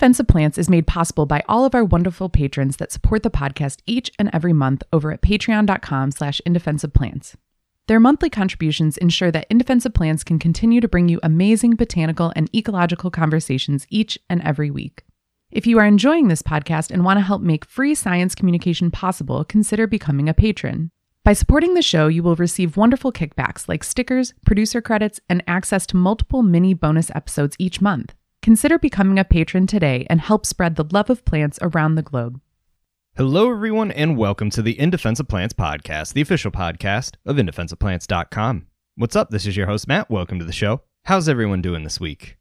Defense of Plants is made possible by all of our wonderful patrons that support the podcast each and every month over at patreon.com/indefenseofplants. Their monthly contributions ensure that In Defense of Plants can continue to bring you amazing botanical and ecological conversations each and every week. If you are enjoying this podcast and want to help make free science communication possible, consider becoming a patron. By supporting the show, you will receive wonderful kickbacks like stickers, producer credits, and access to multiple mini bonus episodes each month. Consider becoming a patron today and help spread the love of plants around the globe. Hello, everyone, and welcome to the In Defense of Plants podcast, the official podcast of indefenseofplants.com. What's up? This is your host, Matt. Welcome to the show. How's everyone doing this week?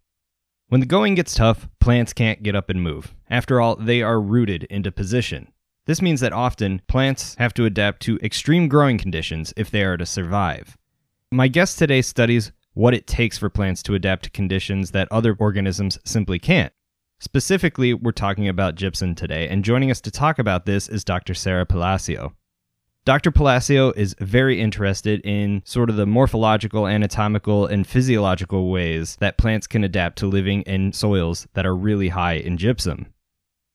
When the going gets tough, plants can't get up and move. After all, they are rooted into position. This means that often, plants have to adapt to extreme growing conditions if they are to survive. My guest today studies what it takes for plants to adapt to conditions that other organisms simply can't. Specifically, we're talking about gypsum today, and joining us to talk about this is Dr. Sarah Palacio. Dr. Palacio is very interested in sort of the morphological, anatomical, and physiological ways that plants can adapt to living in soils that are really high in gypsum.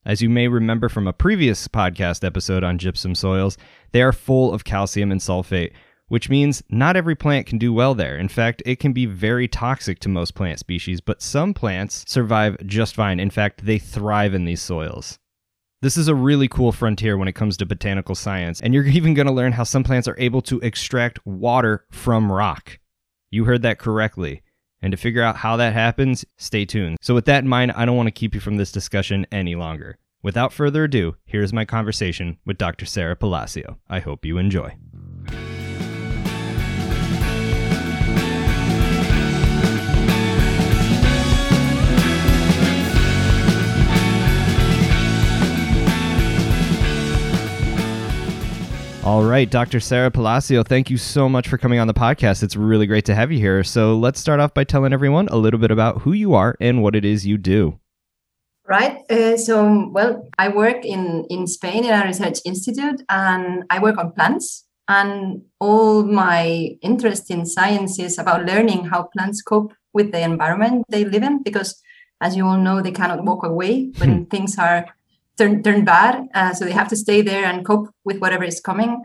As you may remember from a previous podcast episode on gypsum soils, they are full of calcium and sulfate, which means not every plant can do well there. In fact, it can be very toxic to most plant species, but some plants survive just fine. In fact, they thrive in these soils. This is a really cool frontier when it comes to botanical science, and you're even going to learn how some plants are able to extract water from rock. You heard that correctly. And to figure out how that happens, stay tuned. So with that in mind, I don't want to keep you from this discussion any longer. Without further ado, here's my conversation with Dr. Sarah Palacio. I hope you enjoy. All right, Dr. Sarah Palacio, thank you so much for coming on the podcast. It's really great to have you here. So let's start off by telling everyone a little bit about who you are and what it is you do. Right. I work in Spain in a research institute, and I work on plants. And all my interest in science is about learning how plants cope with the environment they live in, because as you all know, they cannot walk away when things are turn bad. So they have to stay there and cope with whatever is coming.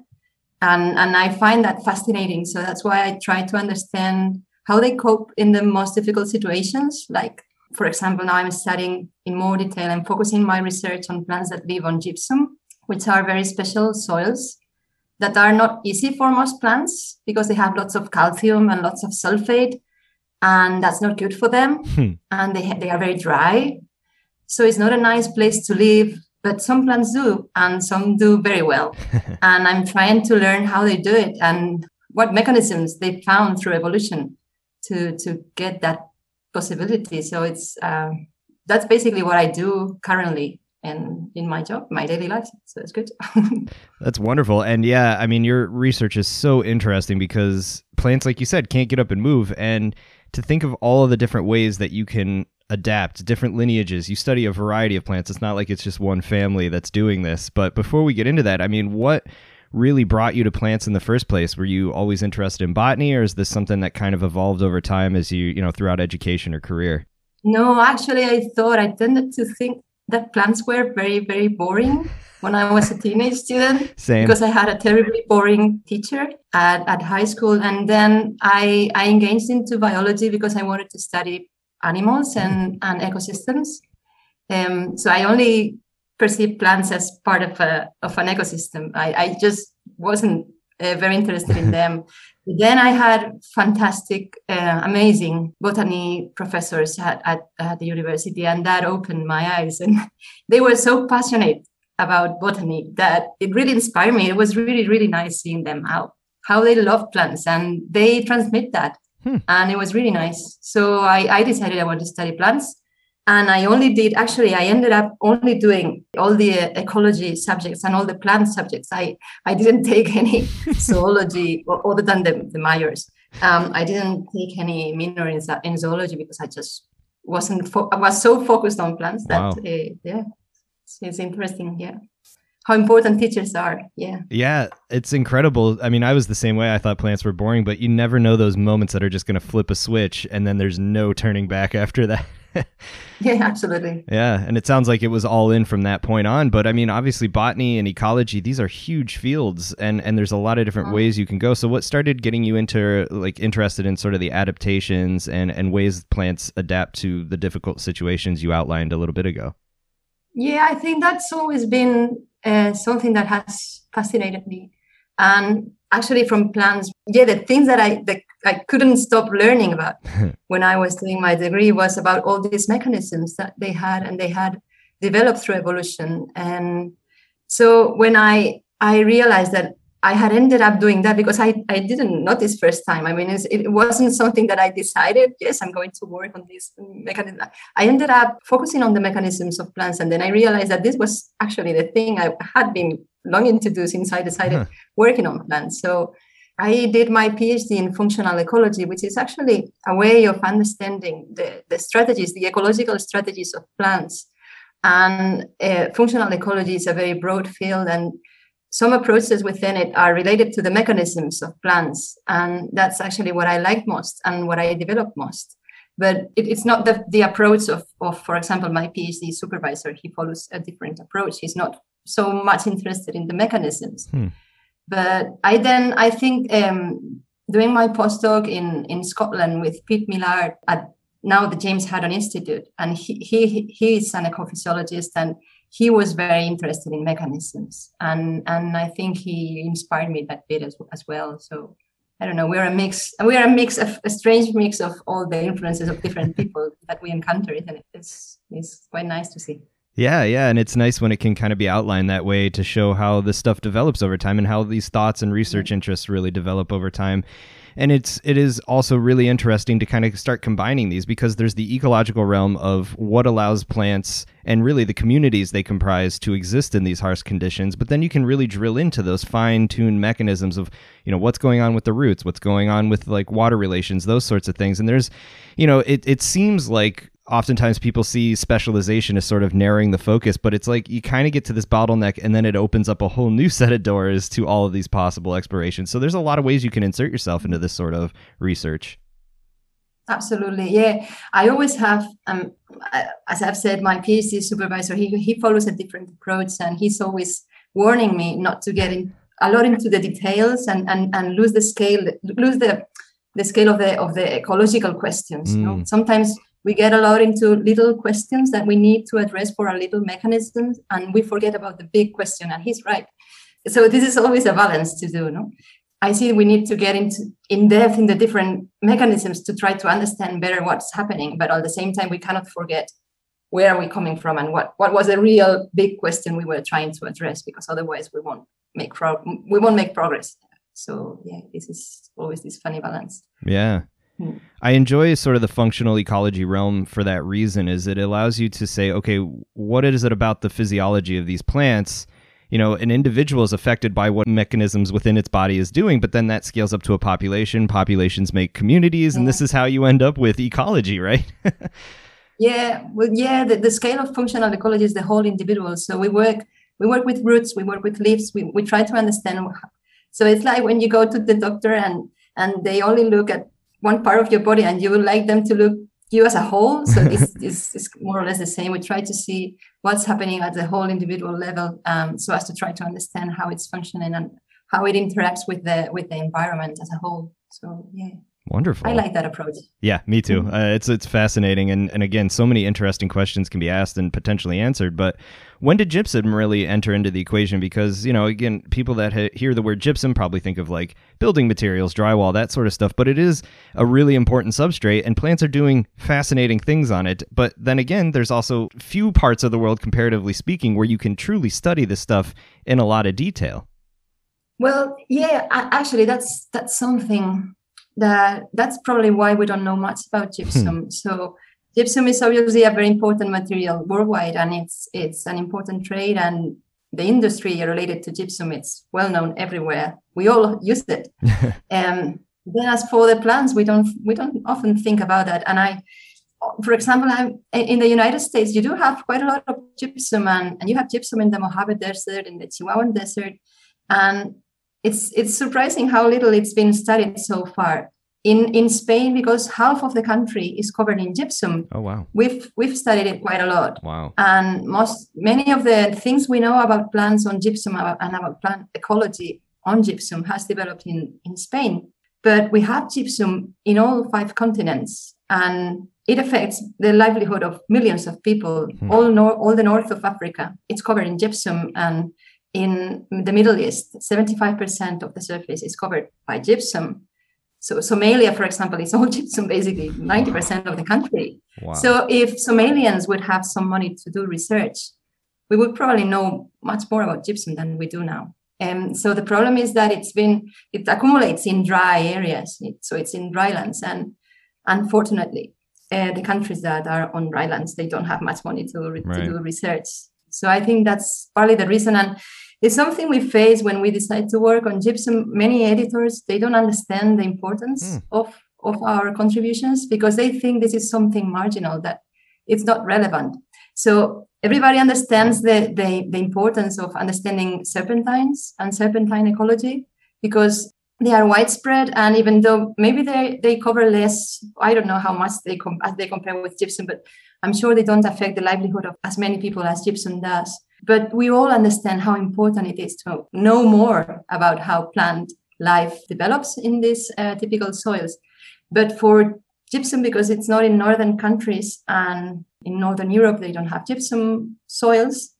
And I find that fascinating. So that's why I try to understand how they cope in the most difficult situations. Like, for example, now I'm studying in more detail and focusing my research on plants that live on gypsum, which are very special soils that are not easy for most plants because they have lots of calcium and lots of sulfate, and that's not good for them. And they are very dry. So it's not a nice place to live, but some plants do, and some do very well. And I'm trying to learn how they do it and what mechanisms they found through evolution to get that possibility. So it's that's basically what I do currently and in my job, my daily life. So it's good. That's wonderful. And yeah, I mean, your research is so interesting because plants, like you said, can't get up and move. And to think of all of the different ways that you can adapt, different lineages. You study a variety of plants. It's not like it's just one family that's doing this. But before we get into that, I mean, what really brought you to plants in the first place? Were you always interested in botany, or is this something that kind of evolved over time as you throughout education or career? No, actually, I tended to think that plants were very, very boring when I was a teenage student. Same. Because I had a terribly boring teacher at high school. And then I engaged into biology because I wanted to study animals and ecosystems. So I only perceived plants as part of an ecosystem. I just wasn't very interested in them. But then I had fantastic, amazing botany professors at the university, and that opened my eyes. And they were so passionate about botany that it really inspired me. It was really, really nice seeing them how they love plants, and they transmit that. And it was really nice. So I decided I wanted to study plants. And I ended up only doing all the ecology subjects and all the plant subjects. I didn't take any zoology, other than the majors. I didn't take any minor in zoology because I just wasn't, I was so focused on plants that, wow. It's interesting. Yeah. how important teachers are. Yeah. Yeah. It's incredible. I mean, I was the same way. I thought plants were boring, but you never know those moments that are just going to flip a switch and then there's no turning back after that. Yeah, absolutely. Yeah. And it sounds like it was all in from that point on. But I mean, obviously botany and ecology, these are huge fields and there's a lot of different ways you can go. So what started getting you into like interested in sort of the adaptations and ways plants adapt to the difficult situations you outlined a little bit ago? Yeah, I think that's always been something that has fascinated me. And actually from plants, yeah, the things that I couldn't stop learning about when I was doing my degree was about all these mechanisms that they had and they had developed through evolution. And so when I realized that I had ended up doing that because I didn't notice first time. I mean, it wasn't something that I decided, yes, I'm going to work on this mechanism. I ended up focusing on the mechanisms of plants. And then I realized that this was actually the thing I had been longing to do since I decided working on plants. So I did my PhD in functional ecology, which is actually a way of understanding the strategies, the ecological strategies of plants. And functional ecology is a very broad field, and some approaches within it are related to the mechanisms of plants. And that's actually what I liked most and what I developed most. But it's not the approach of, for example, my PhD supervisor. He follows a different approach. He's not so much interested in the mechanisms. But I think doing my postdoc in Scotland with Pete Millard at now the James Hutton Institute, and he is an ecophysiologist, and he was very interested in mechanisms, and I think he inspired me that bit as well. So I don't know, we're a strange mix of all the influences of different people that we encounter, and it's quite nice to see. Yeah. And it's nice when it can kind of be outlined that way to show how this stuff develops over time and how these thoughts and research interests really develop over time. And it is also really interesting to kind of start combining these, because there's the ecological realm of what allows plants and really the communities they comprise to exist in these harsh conditions. But then you can really drill into those fine-tuned mechanisms of, you know, what's going on with the roots, what's going on with like water relations, those sorts of things. And there's, you know, it seems like oftentimes people see specialization as sort of narrowing the focus, but it's like you kind of get to this bottleneck and then it opens up a whole new set of doors to all of these possible explorations. So there's a lot of ways you can insert yourself into this sort of research. Absolutely. Yeah. I always have, as I've said, my PhD supervisor, he follows a different approach, and he's always warning me not to get in a lot into the details and lose the scale of the ecological questions. You know? Sometimes we get a lot into little questions that we need to address for our little mechanisms, and we forget about the big question, and he's right. So this is always a balance to do, no? I see we need to get into in depth in the different mechanisms to try to understand better what's happening, but at the same time, we cannot forget where are we coming from and what was the real big question we were trying to address, because otherwise we won't make progress. So yeah, this is always this funny balance. Yeah. I enjoy sort of the functional ecology realm for that reason, is it allows you to say, okay, what is it about the physiology of these plants? You know, an individual is affected by what mechanisms within its body is doing, but then that scales up to a population. Populations make communities, and this is how you end up with ecology, right? Yeah, well, yeah, the scale of functional ecology is the whole individual. So we work with roots, we work with leaves, we try to understand. So it's like when you go to the doctor and they only look at one part of your body, and you would like them to look you as a whole. So this is more or less the same. We try to see what's happening at the whole individual level, so as to try to understand how it's functioning and how it interacts with the environment as a whole. So yeah. Wonderful. I like that approach. Yeah, me too. It's fascinating. And again, so many interesting questions can be asked and potentially answered. But when did gypsum really enter into the equation? Because, you know, again, people that hear the word gypsum probably think of like building materials, drywall, that sort of stuff. But it is a really important substrate, and plants are doing fascinating things on it. But then again, there's also few parts of the world, comparatively speaking, where you can truly study this stuff in a lot of detail. Well, yeah, actually, that's something. That's probably why we don't know much about gypsum. So gypsum is obviously a very important material worldwide, and it's an important trade, and the industry related to gypsum, it's well known everywhere. We all use it. Then as for the plants, we don't often think about that. And I for example, in the United States, you do have quite a lot of gypsum, and you have gypsum in the Mojave Desert, in the Chihuahuan Desert, and it's surprising how little it's been studied so far. In Spain, because half of the country is covered in gypsum. Oh wow! We've studied it quite a lot. Wow! And many of the things we know about plants on gypsum and about plant ecology on gypsum has developed in Spain. But we have gypsum in all 5 continents, and it affects the livelihood of millions of people. Mm. All the north of Africa, it's covered in gypsum, and in the Middle East, 75% of the surface is covered by gypsum. So Somalia, for example, is all gypsum, basically 90% of the country. Wow. So if Somalians would have some money to do research, we would probably know much more about gypsum than we do now. And so the problem is that it accumulates in dry areas. So it's in drylands. And unfortunately, the countries that are on drylands, they don't have much money to do research. So I think that's partly the reason. And it's something we face when we decide to work on gypsum. Many editors, they don't understand the importance of our contributions, because they think this is something marginal, that it's not relevant. So everybody understands the importance of understanding serpentines and serpentine ecology, because they are widespread. And even though maybe they cover less, I don't know how much they compare with gypsum, but I'm sure they don't affect the livelihood of as many people as gypsum does. But we all understand how important it is to know more about how plant life develops in these typical soils. But for gypsum, because it's not in northern countries, and in northern Europe, they don't have gypsum soils,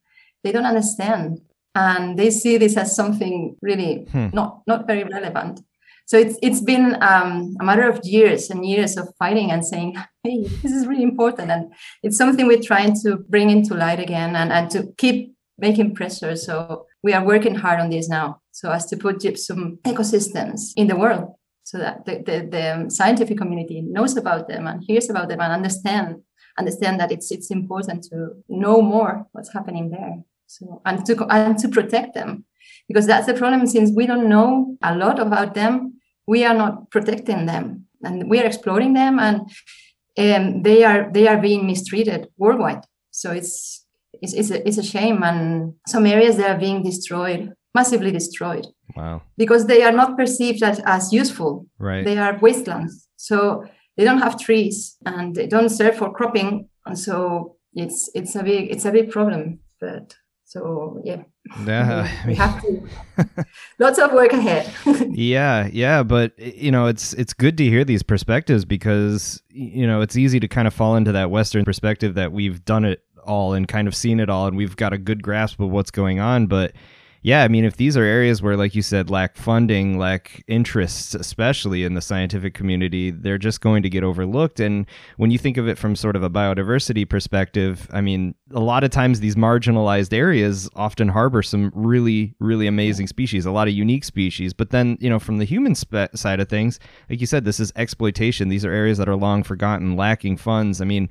they don't understand. And they see this as something really not very relevant. So it's been a matter of years and years of fighting and saying, hey, this is really important. And it's something we're trying to bring into light again, and to keep making pressure. So we are working hard on this now, so as to put gypsum ecosystems in the world, so that the scientific community knows about them and hears about them and understand that it's important to know more what's happening there. So and to protect them, because that's the problem. Since we don't know a lot about them, we are not protecting them, and we are exploiting them, and they are being mistreated worldwide. So it's a shame, and some areas they are being destroyed, massively destroyed. Wow! Because they are not perceived as useful. Right. They are wastelands, so they don't have trees and they don't serve for cropping, and so it's a big problem. But so yeah. Yeah, we have to. Lots of work ahead. yeah, but you know, it's good to hear these perspectives, because you know, it's easy to kind of fall into that Western perspective that we've done it all and kind of seen it all, and we've got a good grasp of what's going on. But yeah, I mean, if these are areas where, like you said, lack funding, lack interests, especially in the scientific community, they're just going to get overlooked. And when you think of it from sort of a biodiversity perspective, I mean, a lot of times these marginalized areas often harbor some really, really amazing species, a lot of unique species. But then, you know, from the human side of things, like you said, this is exploitation. These are areas that are long forgotten, lacking funds. I mean,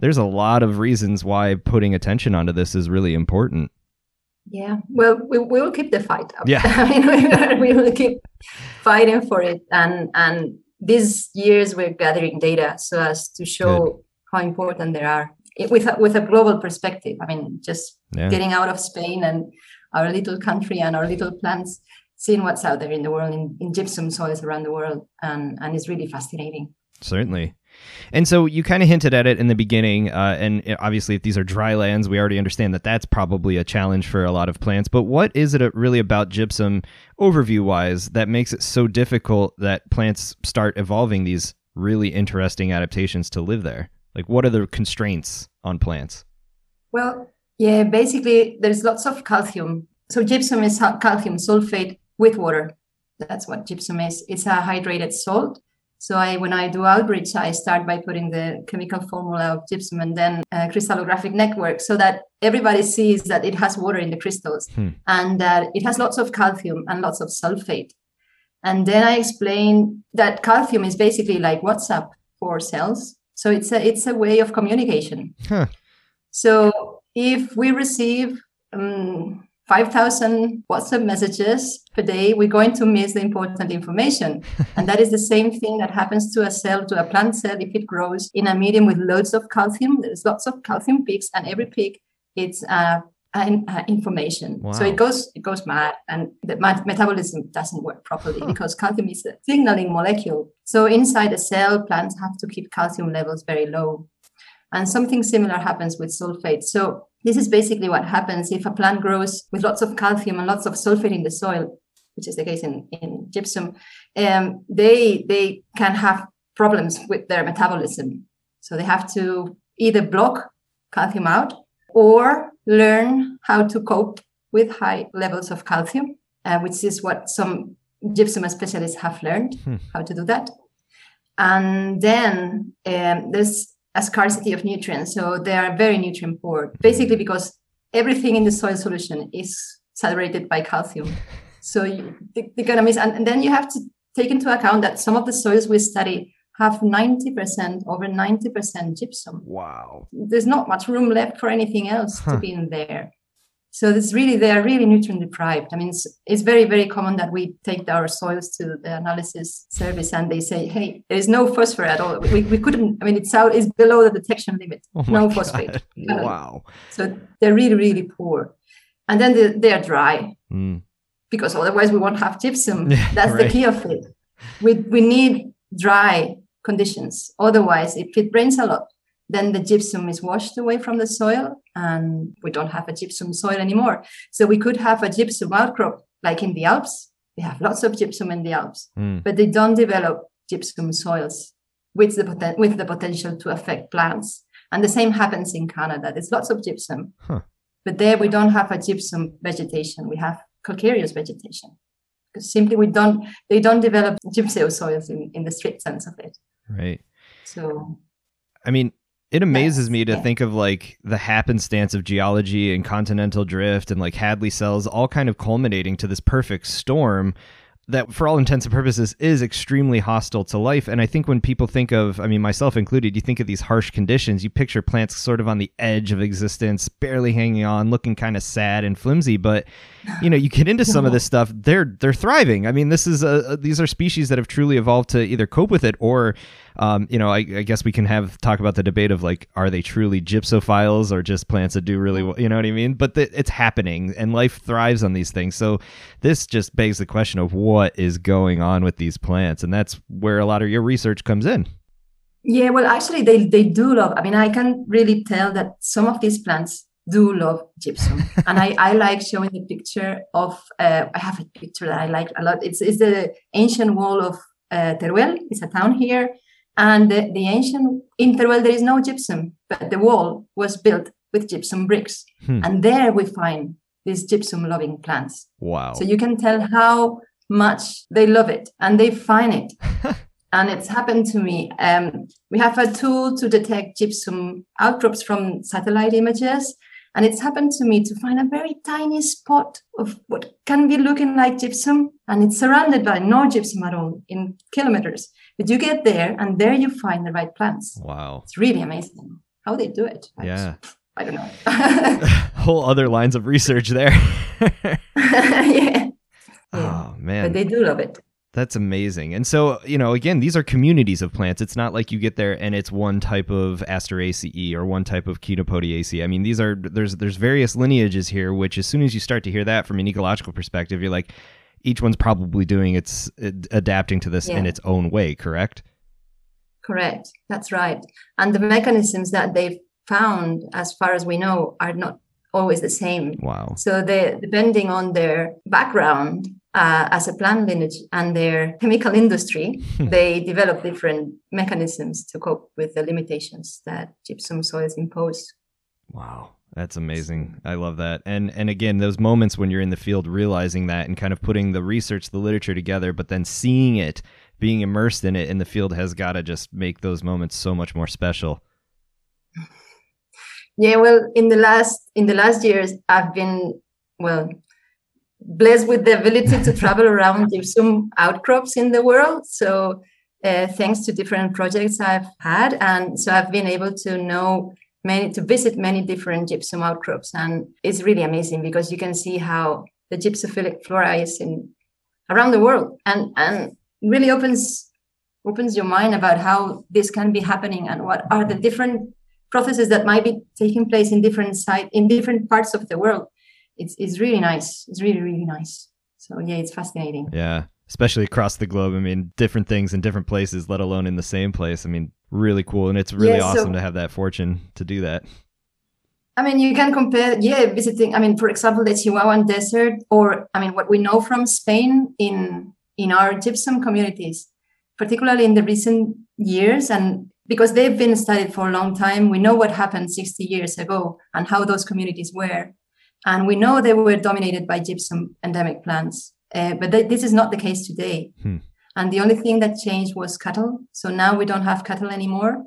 there's a lot of reasons why putting attention onto this is really important. Yeah, well, we will keep the fight up. Yeah. I mean, we will keep fighting for it. And these years we're gathering data so as to show how important they are with a global perspective. I mean, just getting out of Spain and our little country and our little plants, seeing what's out there in the world, in gypsum soils around the world. And it's really fascinating. Certainly. And so you kind of hinted at it in the beginning, and obviously if these are dry lands, we already understand that that's probably a challenge for a lot of plants. But what is it really about gypsum, overview-wise, that makes it so difficult that plants start evolving these really interesting adaptations to live there? Like, what are the constraints on plants? Well, yeah, basically there's lots of calcium. So gypsum is calcium sulfate with water. That's what gypsum is. It's a hydrated salt. So when I do outreach, I start by putting the chemical formula of gypsum and then a crystallographic network, so that everybody sees that it has water in the crystals and that it has lots of calcium and lots of sulfate. And then I explain that calcium is basically like WhatsApp for cells. So it's a way of communication. Huh. So if we receive 5,000 WhatsApp messages per day, we're going to miss the important information. And that is the same thing that happens to a cell, to a plant cell, if it grows in a medium with loads of calcium. There's lots of calcium peaks, and every peak it's information. Wow. So it goes mad, and the metabolism doesn't work properly because calcium is a signaling molecule. So inside a cell, plants have to keep calcium levels very low. And something similar happens with sulfate. So this is basically what happens if a plant grows with lots of calcium and lots of sulfate in the soil, which is the case in gypsum. They can have problems with their metabolism. So they have to either block calcium out or learn how to cope with high levels of calcium, which is what some gypsum specialists have learned, how to do that. And then there's a scarcity of nutrients. So they are very nutrient poor, basically because everything in the soil solution is saturated by calcium. So they're going to miss. And then you have to take into account that some of the soils we study have 90%, over 90% gypsum. Wow. There's not much room left for anything else to be in there. So it's really, they are really nutrient deprived. I mean, it's very, very common that we take our soils to the analysis service and they say, hey, there's no phosphorus at all. We couldn't, I mean, it's below the detection limit. Oh no phosphate. Wow. So they're really, really poor. And then they're dry because otherwise we won't have gypsum. Yeah, that's right. The key of it. We need dry conditions. Otherwise, if it rains a lot, then the gypsum is washed away from the soil and we don't have a gypsum soil anymore. So we could have a gypsum outcrop like in the Alps. We have lots of gypsum in the Alps, but they don't develop gypsum soils with the potential to affect plants. And the same happens in Canada. There's lots of gypsum, but there we don't have a gypsum vegetation. We have calcareous vegetation. Because simply they don't develop gypsum soils in the strict sense of it. Right. So, I mean, it amazes me to think of like the happenstance of geology and continental drift and like Hadley cells all kind of culminating to this perfect storm that for all intents and purposes is extremely hostile to life. And I think when people think of, I mean, myself included, you think of these harsh conditions, you picture plants sort of on the edge of existence, barely hanging on, looking kind of sad and flimsy. But, you know, you get into some of this stuff, they're thriving. I mean, these are species that have truly evolved to either cope with it or, you know, I guess we can talk about the debate of like, are they truly gypsophiles or just plants that do really well, you know what I mean? But it's happening and life thrives on these things. So this just begs the question of what is going on with these plants? And that's where a lot of your research comes in. Yeah, well, actually they do love, I mean, I can really tell that some of these plants do love gypsum. And I like showing the picture of, I have a picture that I like a lot. It's the ancient wall of Teruel. It's a town here. And in Teruel, there is no gypsum, but the wall was built with gypsum bricks. And there we find these gypsum-loving plants. Wow. So you can tell how much they love it, and they find it. And it's happened to me. We have a tool to detect gypsum outcrops from satellite images. And it's happened to me to find a very tiny spot of what can be looking like gypsum. And it's surrounded by no gypsum at all in kilometers. But you get there and there you find the right plants. Wow. It's really amazing how they do it. Yeah. I don't know. Whole other lines of research there. Yeah. Oh, man. But they do love it. That's amazing. And so, you know, again, these are communities of plants. It's not like you get there and it's one type of Asteraceae or one type of Chenopodiaceae. I mean, there's various lineages here, which as soon as you start to hear that from an ecological perspective, you're like, each one's probably adapting to this in its own way, correct? Correct. That's right. And the mechanisms that they've found, as far as we know, are not always the same. Wow. So they, depending on their background, as a plant lineage and their chemical industry, they develop different mechanisms to cope with the limitations that gypsum soils impose. Wow. That's amazing. I love that. And again, those moments when you're in the field realizing that and kind of putting the research, the literature together, but then seeing it, being immersed in it in the field has got to just make those moments so much more special. Yeah, well, in the last years, I've been, blessed with the ability to travel around gypsum outcrops in the world. So thanks to different projects I've had. And so I've been able to know to visit many different gypsum outcrops. And it's really amazing because you can see how the gypsophilic flora is around the world, and really opens your mind about how this can be happening and what are the different processes that might be taking place in different parts of the world. It's really nice. It's really, really nice. So yeah, it's fascinating. Yeah, especially across the globe. I mean, different things in different places, let alone in the same place. I mean, really cool. And it's really awesome to have that fortune to do that. I mean, you can compare, visiting, I mean, for example, the Chihuahuan Desert, or, I mean, what we know from Spain in our gypsum communities, particularly in the recent years, and because they've been studied for a long time, we know what happened 60 years ago and how those communities were. And we know they were dominated by gypsum endemic plants, but this is not the case today. Hmm. And the only thing that changed was cattle. So now we don't have cattle anymore,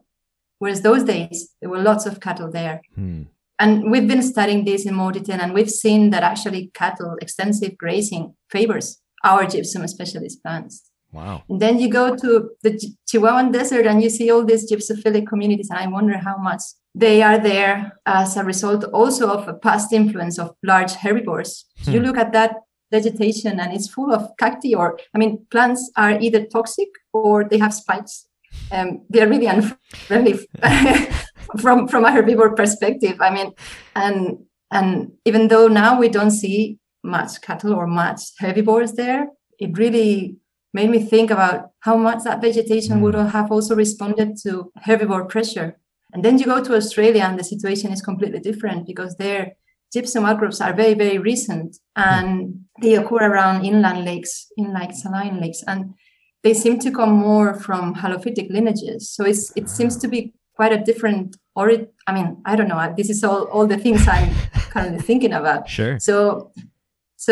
whereas those days there were lots of cattle there. Hmm. And we've been studying this in more detail, and we've seen that actually cattle, extensive grazing favors our gypsum specialist plants. Wow. And then you go to the Chihuahuan Desert and you see all these gypsophilic communities, and I wonder how much they are there as a result also of a past influence of large herbivores. Hmm. You look at that vegetation and it's full of cacti, or, I mean, plants are either toxic or they have spikes. They're really unfriendly. From a herbivore perspective, I mean, and even though now we don't see much cattle or much herbivores there, it really made me think about how much that vegetation would have also responded to herbivore pressure. And then you go to Australia and the situation is completely different, because their gypsum outcrops are very, very recent, and they occur around inland lakes, saline lakes, and they seem to come more from halophytic lineages. So it seems to be quite a different, I mean, I don't know. This is all the things I'm currently thinking about. Sure. So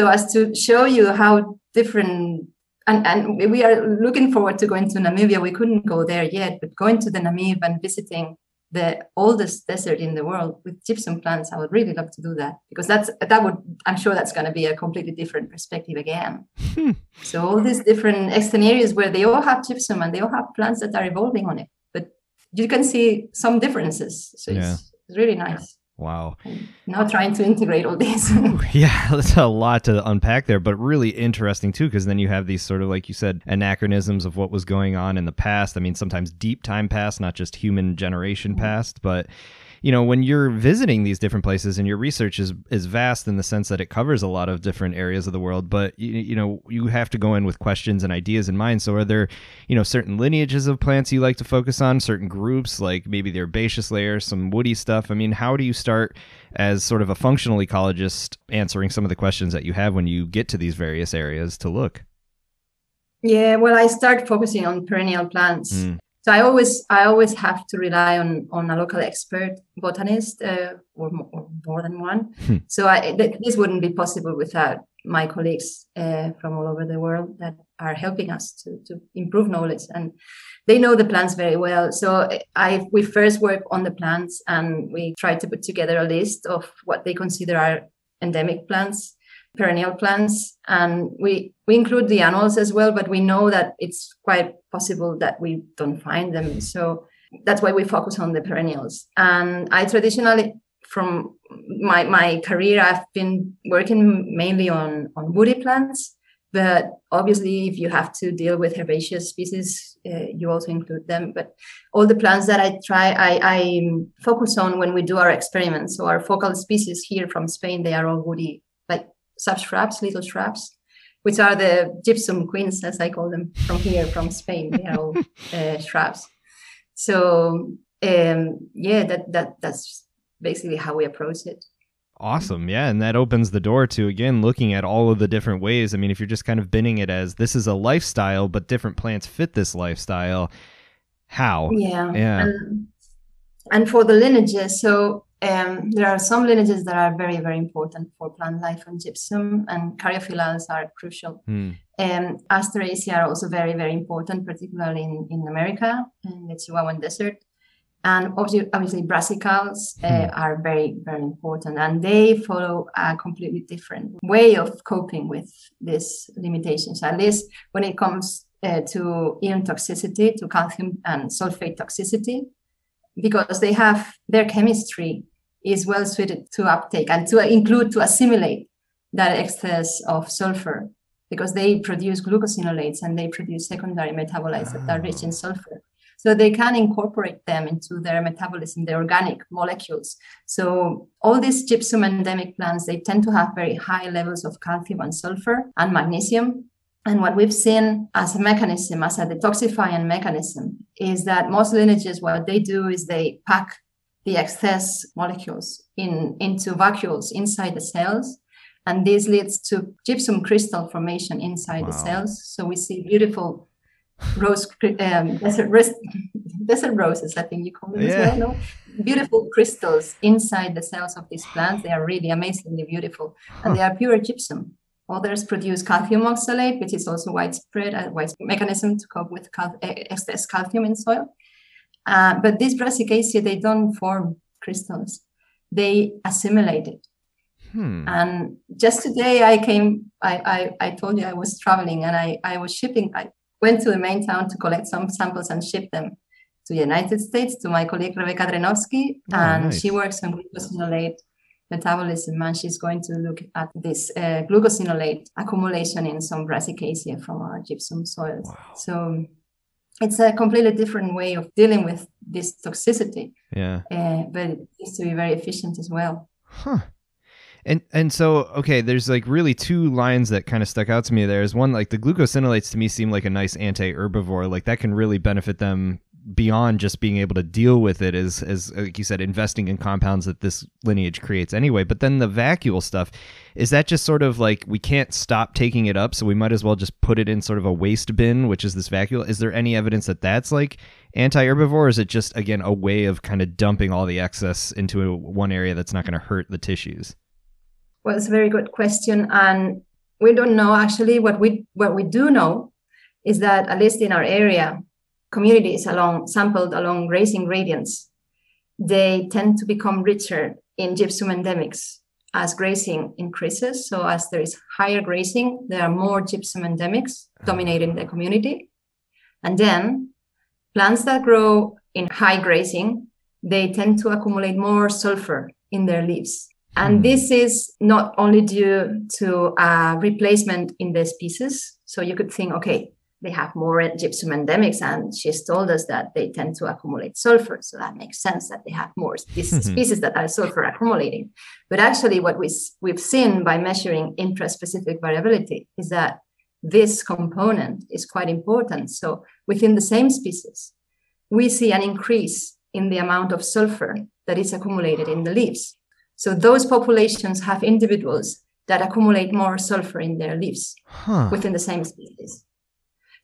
as to show you how different, and we are looking forward to going to Namibia. We couldn't go there yet, but going to the Namib and visiting the oldest desert in the world with gypsum plants, I would really love to do that, because I'm sure that's going to be a completely different perspective again. So all these different extant areas where they all have gypsum and they all have plants that are evolving on it, but you can see some differences. So it's really nice. Wow. I'm now trying to integrate all this. Yeah, that's a lot to unpack there, but really interesting too, because then you have these sort of, like you said, anachronisms of what was going on in the past. I mean, sometimes deep time past, not just human generation past, but... You know, when you're visiting these different places, and your research is vast in the sense that it covers a lot of different areas of the world, but, you know, you have to go in with questions and ideas in mind. So are there, you know, certain lineages of plants you like to focus on, certain groups, like maybe the herbaceous layer, some woody stuff? I mean, how do you start as sort of a functional ecologist answering some of the questions that you have when you get to these various areas to look? Yeah, well, I start focusing on perennial plants. So I always have to rely on a local expert botanist, or more than one. So this wouldn't be possible without my colleagues from all over the world that are helping us to improve knowledge. And they know the plants very well. So we first work on the plants, and we try to put together a list of what they consider are endemic plants, perennial plants, and we include the annuals as well, but we know that it's quite possible that we don't find them, so that's why we focus on the perennials. And I traditionally, from my career, I've been working mainly on woody plants, but obviously if you have to deal with herbaceous species, you also include them. But all the plants that I focus on when we do our experiments, so our focal species here from Spain, they are all woody, like subshrubs, little shrubs, which are the gypsum queens, as I call them, from here, from Spain. They are all shrubs. So that's basically how we approach it. Awesome. Yeah. And that opens the door to, again, looking at all of the different ways. I mean, if you're just kind of binning it as this is a lifestyle, but different plants fit this lifestyle, how? Yeah. And for the lineages, so... there are some lineages that are very, very important for plant life and gypsum, and Caryophyllales are crucial. Asteraceae are also very, very important, particularly in America, in the Chihuahuan Desert. And obviously Brassicaceae are very, very important, and they follow a completely different way of coping with these limitations, at least when it comes to ion toxicity, to calcium and sulfate toxicity. because they have, their chemistry is well suited to uptake and to include, to assimilate that excess of sulfur, because they produce glucosinolates and they produce secondary metabolites that are rich in sulfur. So they can incorporate them into their metabolism, the organic molecules. So all these gypsum endemic plants, they tend to have very high levels of calcium and sulfur and magnesium. And what we've seen as a mechanism, as a detoxifying mechanism, is that most lineages, what they do is they pack the excess molecules into vacuoles inside the cells. And this leads to gypsum crystal formation inside the cells. So we see beautiful rose, desert roses, I think you call them as well, no? Beautiful crystals inside the cells of these plants. They are really amazingly beautiful. And they are pure gypsum. Others produce calcium oxalate, which is also widespread, a widespread mechanism to cope with excess calcium in soil. But these Brassicaceae, they don't form crystals. They assimilate it. And just today I told you I was traveling, and I was shipping. I went to the main town to collect some samples and ship them to the United States, to my colleague Rebecca Drenovsky. She works on glucosinolate metabolism, and she's going to look at this glucosinolate accumulation in some Brassicaceae from our gypsum soils. So it's a completely different way of dealing with this toxicity, but it needs to be very efficient as well. And so, okay, there's like really two lines that kind of stuck out to me. There's one, like the glucosinolates to me seem like a nice anti-herbivore, like that can really benefit them beyond just being able to deal with it, as like you said, investing in compounds that this lineage creates anyway. But then the vacuole stuff, is that just sort of like we can't stop taking it up, so we might as well just put it in sort of a waste bin, which is this vacuole? Is there any evidence that that's like anti-herbivore, or is it just, again, a way of kind of dumping all the excess into one area that's not going to hurt the tissues? Well, it's a very good question, and we don't know actually. What we do know is that, at least in our area, communities sampled along grazing gradients, they tend to become richer in gypsum endemics as grazing increases. So as there is higher grazing, there are more gypsum endemics dominating the community. And then plants that grow in high grazing, they tend to accumulate more sulfur in their leaves. And this is not only due to replacement in the species. So you could think, okay, they have more gypsum endemics, and she's told us that they tend to accumulate sulfur. So that makes sense that they have more species that are sulfur accumulating. But actually what we've seen by measuring intraspecific variability is that this component is quite important. So within the same species, we see an increase in the amount of sulfur that is accumulated in the leaves. So those populations have individuals that accumulate more sulfur in their leaves within the same species.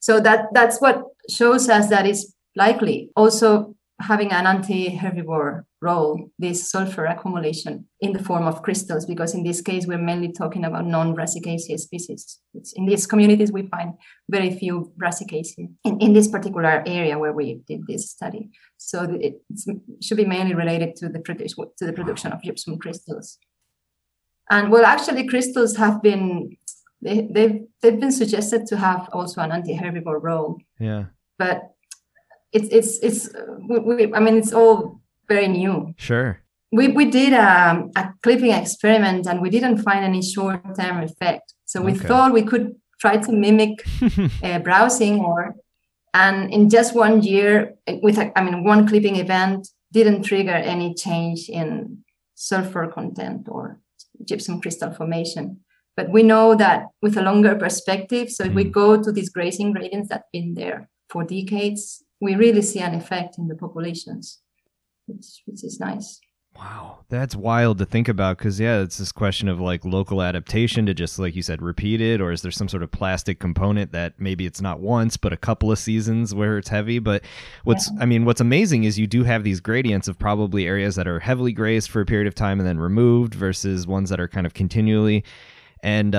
So that's what shows us that is likely also having an anti-herbivore role, this sulfur accumulation in the form of crystals, because in this case, we're mainly talking about non-Brassicaceae species. It's in these communities, we find very few Brassicaceae in this particular area where we did this study. So it should be mainly related to the production of gypsum crystals. And well, actually, crystals have been, they've been suggested to have also an anti-herbivore role. Yeah. But it's all very new. Sure. We did a clipping experiment, and we didn't find any short-term effect. So we thought we could try to mimic browsing, and in just 1 year, one clipping event didn't trigger any change in sulfur content or gypsum crystal formation. But we know that with a longer perspective, so if we go to these grazing gradients that's been there for decades, we really see an effect in the populations, which is nice. Wow, that's wild to think about, because, it's this question of like local adaptation to just, like you said, repeat it, or is there some sort of plastic component that maybe it's not once, but a couple of seasons where it's heavy. But what's amazing is you do have these gradients of probably areas that are heavily grazed for a period of time and then removed versus ones that are kind of continually. And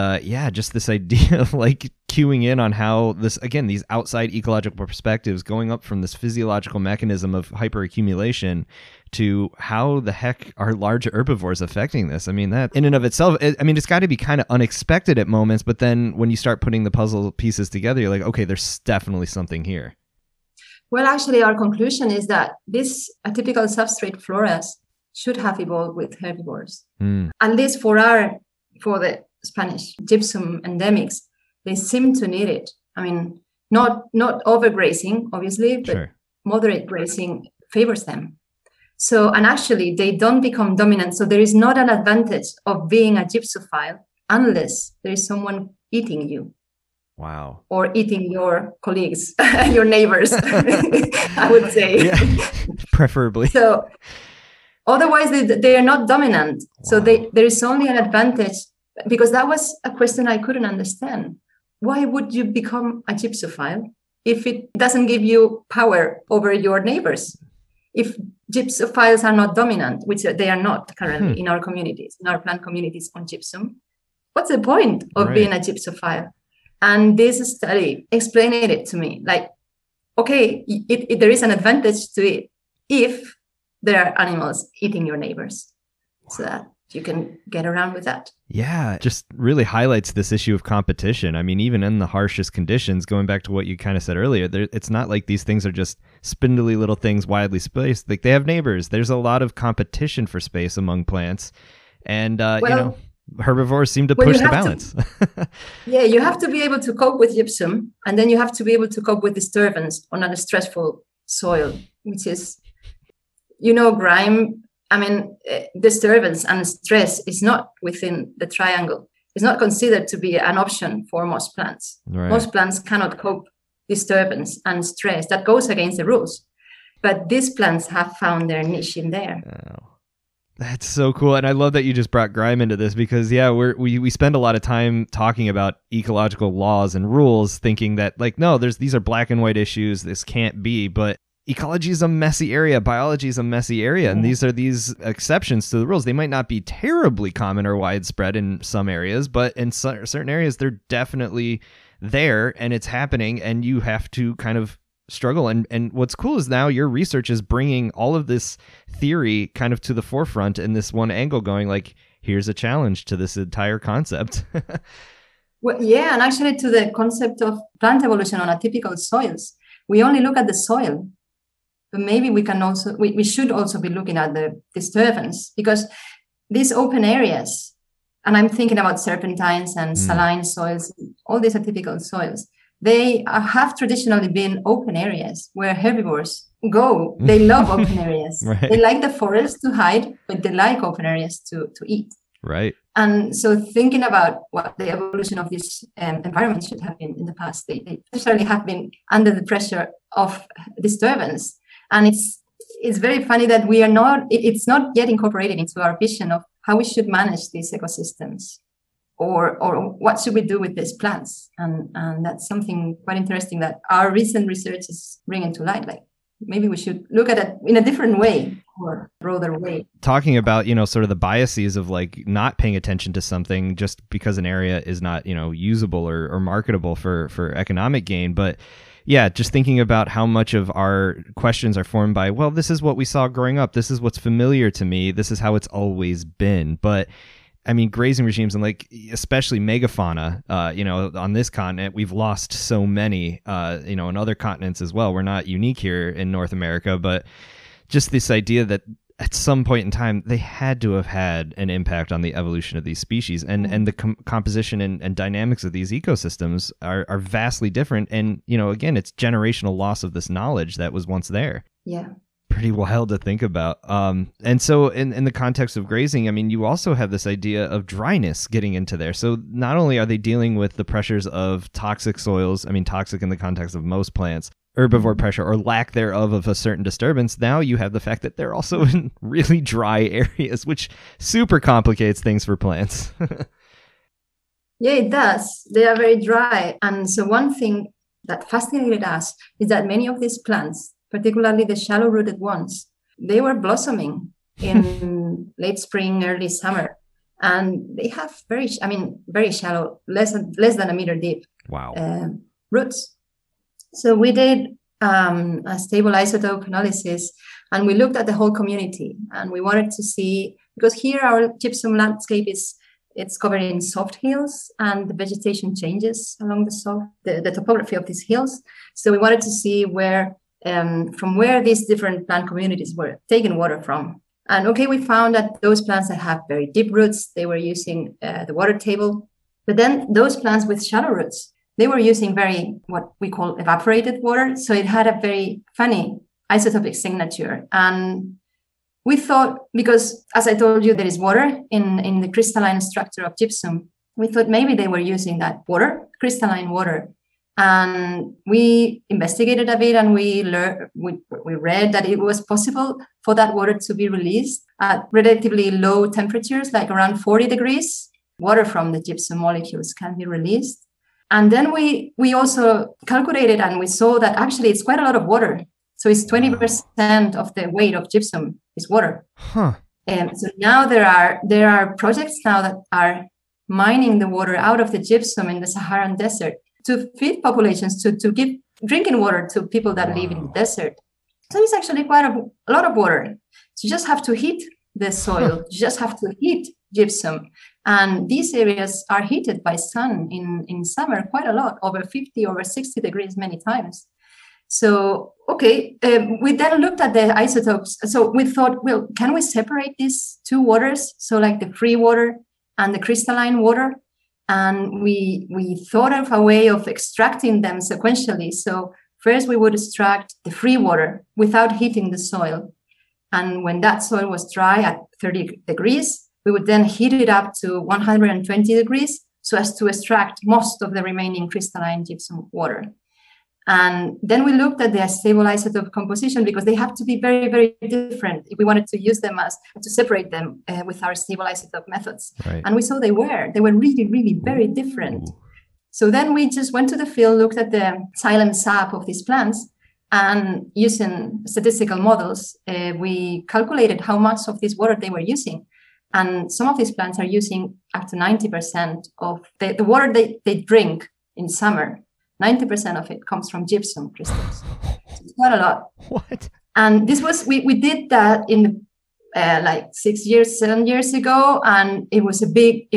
just this idea of like cueing in on how this, again, these outside ecological perspectives going up from this physiological mechanism of hyperaccumulation to how the heck are large herbivores affecting this. I mean, that in and of itself, it's got to be kind of unexpected at moments. But then when you start putting the puzzle pieces together, you're like, okay, there's definitely something here. Well, actually, our conclusion is that these atypical substrate floras should have evolved with herbivores. At least for the Spanish gypsum endemics, they seem to need it. I mean, not overgrazing, obviously, but moderate grazing favors them. So, and actually, they don't become dominant. So there is not an advantage of being a gypsophile unless there is someone eating you. Wow. Or eating your colleagues, your neighbors, I would say. Yeah, preferably. So otherwise, they are not dominant. Wow. So there is only an advantage, because that was a question I couldn't understand. Why would you become a gypsophile if it doesn't give you power over your neighbors? If gypsophiles are not dominant, which they are not currently in our communities, in our plant communities on gypsum, what's the point of being a gypsophile? And this study explained it to me, like, okay, there is an advantage to it if there are animals eating your neighbors. Wow. So that you can get around with that. Yeah, just really highlights this issue of competition. I mean, even in the harshest conditions, going back to what you kind of said earlier, it's not like these things are just spindly little things widely spaced. Like, they have neighbors. There's a lot of competition for space among plants. And, herbivores seem to push the balance. Yeah, you have to be able to cope with gypsum, and then you have to be able to cope with disturbance on a stressful soil, which is, grime. I mean, disturbance and stress is not within the triangle. It's not considered to be an option for most plants. Right. Most plants cannot cope disturbance and stress. That goes against the rules. But these plants have found their niche in there. Oh. That's so cool. And I love that you just brought grime into this, because we spend a lot of time talking about ecological laws and rules, thinking that these are black and white issues. This can't be, but ecology is a messy area. Biology is a messy area. And these are these exceptions to the rules. They might not be terribly common or widespread in some areas, but in certain areas, they're definitely there and it's happening, and you have to kind of struggle. And what's cool is now your research is bringing all of this theory kind of to the forefront in this one angle, going like, here's a challenge to this entire concept. Well, yeah. And actually to the concept of plant evolution on atypical soils, we only look at the soil, but maybe we should also be looking at the disturbance, because these open areas, and I'm thinking about serpentines and saline soils, all these atypical soils, they have traditionally been open areas where herbivores go. They love open areas. Right. They like the forest to hide, but they like open areas to eat. Right. And so thinking about what the evolution of this environment should have been in the past, they certainly have been under the pressure of disturbance. And it's very funny that it's not yet incorporated into our vision of how we should manage these ecosystems. Or what should we do with these plants? And that's something quite interesting that our recent research is bringing to light. Like, maybe we should look at it in a different way or broader way. Talking about, sort of the biases of like not paying attention to something just because an area is not, usable or marketable for economic gain. But yeah, just thinking about how much of our questions are formed by, well, this is what we saw growing up. This is what's familiar to me. This is how it's always been. But I mean, grazing regimes and like especially megafauna, on this continent, we've lost so many, on other continents as well. We're not unique here in North America, but just this idea that at some point in time, they had to have had an impact on the evolution of these species. And the composition and dynamics of these ecosystems are vastly different. And, again, it's generational loss of this knowledge that was once there. Yeah. Pretty wild to think about. And so in the context of grazing, I mean, you also have this idea of dryness getting into there. So not only are they dealing with the pressures of toxic soils, I mean, toxic in the context of most plants, herbivore pressure or lack thereof of a certain disturbance. Now you have the fact that they're also in really dry areas, which super complicates things for plants. Yeah, it does. They are very dry. And so one thing that fascinated us is that many of these plants, particularly the shallow-rooted ones, they were blossoming in late spring, early summer. And they have very shallow, less than a meter deep roots. So we did a stable isotope analysis, and we looked at the whole community. And we wanted to see, because here our gypsum landscape it's covered in soft hills, and the vegetation changes along the topography of these hills. So we wanted to see where from where these different plant communities were taking water from. And okay, we found that those plants that have very deep roots, they were using the water table. But then those plants with shallow roots, they were using what we call evaporated water. So it had a very funny isotopic signature. And we thought, because as I told you, there is water in the crystalline structure of gypsum, we thought maybe they were using that water, crystalline water. And we investigated a bit, and we read that it was possible for that water to be released at relatively low temperatures, like around 40 degrees. Water from the gypsum molecules can be released. And then we also calculated, and we saw that actually it's quite a lot of water. So it's 20% of the weight of gypsum is water. Huh. And so now there are projects now that are mining the water out of the gypsum in the Saharan desert to feed populations, to give drinking water to people that live in the desert. So it's actually quite a lot of water. So you just have to heat the soil. You just have to heat gypsum. And these areas are heated by sun in summer quite a lot, over 50, over 60 degrees many times. So, okay, we then looked at the isotopes. So we thought, well, can we separate these two waters? So like the free water and the crystalline water. And we thought of a way of extracting them sequentially. So first we would extract the free water without heating the soil. And when that soil was dry at 30 degrees, we would then heat it up to 120 degrees so as to extract most of the remaining crystalline gypsum water. And then we looked at the stable isotope composition, because they have to be very, very different if we wanted to use them to separate them with our stable isotope methods. Right. And we saw they were really, really very different. Ooh. So then we just went to the field, looked at the xylem sap of these plants, and using statistical models, we calculated how much of this water they were using. And some of these plants are using up to 90% of the water they drink in summer. 90% of it comes from gypsum crystals. So it's quite a lot. What? And this was, we did that in like 7 years ago. And it was a big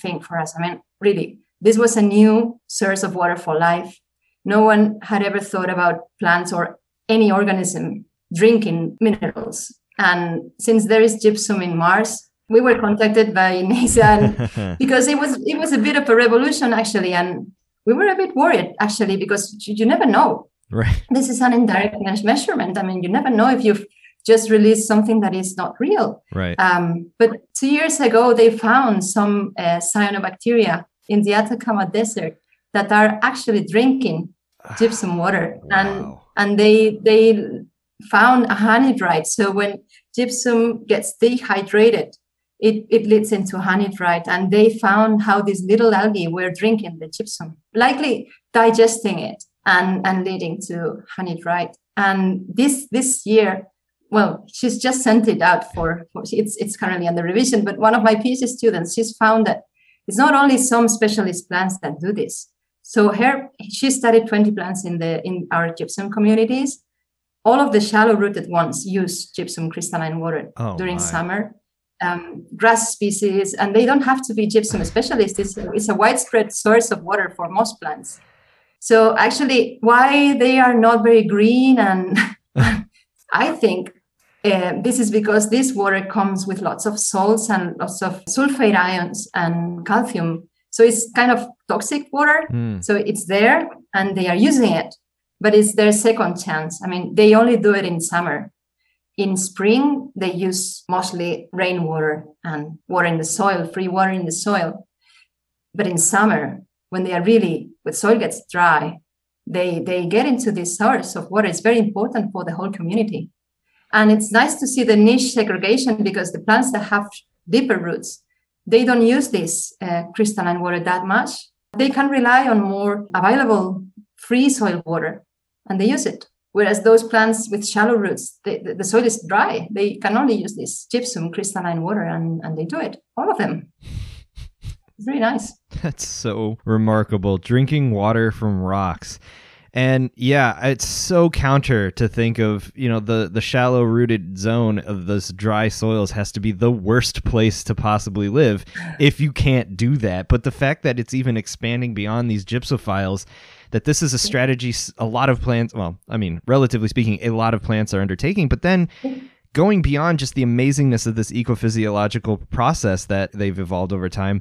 thing for us. I mean, really, this was a new source of water for life. No one had ever thought about plants or any organism drinking minerals. And since there is gypsum in Mars, we were contacted by NASA because it was a bit of a revolution, actually. And we were a bit worried, actually, because you never know. Right. This is an indirect measurement. I mean, you never know if you've just released something that is not real. Right. But 2 years ago, they found some cyanobacteria in the Atacama Desert that are actually drinking gypsum water. Wow. And they found a anhydrite. So when gypsum gets dehydrated, it leads into anhydrite, and they found how these little algae were drinking the gypsum, likely digesting it and leading to anhydrite. And this year, well, she's just sent it out for it's currently under revision. But one of my PhD students, she's found that it's not only some specialist plants that do this. So she studied 20 plants in our gypsum communities. All of the shallow-rooted ones use gypsum crystalline water during summer. Grass species, and they don't have to be gypsum specialists. It's a widespread source of water for most plants. So actually, why they are not very green, and I think this is because this water comes with lots of salts and lots of sulfate ions and calcium. So it's kind of toxic water. Mm. So it's there, and they are using it, but it's their second chance. I mean, they only do it in summer. In spring, they use mostly rainwater and water in the soil, free water in the soil. But in summer, when they are really, when soil gets dry, they get into this source of water. It's very important for the whole community. And it's nice to see the niche segregation, because the plants that have deeper roots, they don't use this crystalline water that much. They can rely on more available free soil water, and they use it. Whereas those plants with shallow roots, the soil is dry. They can only use this gypsum crystalline water, and they do it. All of them. It's very nice. That's so remarkable. Drinking water from rocks. And yeah, it's so counter to think of, you know, the shallow rooted zone of those dry soils has to be the worst place to possibly live if you can't do that. But the fact that it's even expanding beyond these gypsophiles, that this is a strategy a lot of plants, well, I mean, relatively speaking, a lot of plants are undertaking, but then going beyond just the amazingness of this ecophysiological process that they've evolved over time.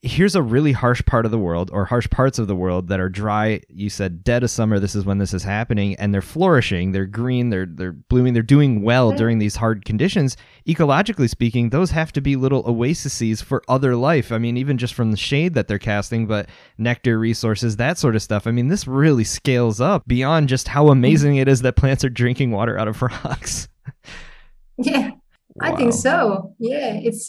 Here's a really harsh part of the world, or harsh parts of the world that are dry. You said dead of summer. This is when this is happening, and they're flourishing. They're green. They're blooming. They're doing well during these hard conditions. Ecologically speaking, those have to be little oases for other life. I mean, even just from the shade that they're casting, but nectar resources, that sort of stuff. I mean, this really scales up beyond just how amazing it is that plants are drinking water out of rocks. Yeah, wow. I think so. Yeah, it's.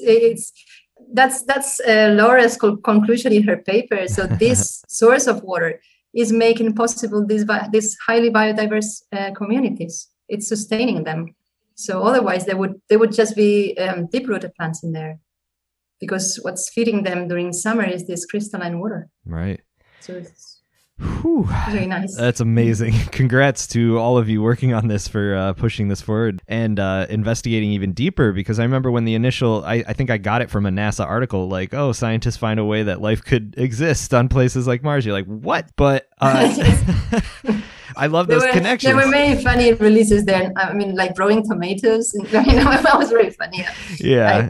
That's Laura's conclusion in her paper. So this source of water is making possible these highly biodiverse communities. It's sustaining them. So otherwise, they would just be deep-rooted plants in there, because what's feeding them during summer is this crystalline water. Right. So it's very nice. That's amazing. Congrats to all of you working on this for pushing this forward and investigating even deeper, because I remember when the initial, I think I got it from a NASA article, like, oh, scientists find a way that life could exist on places like Mars. You're like, what? But I love those connections. There were many funny releases there. I mean, like growing tomatoes. And, you know, that was very funny. Yeah.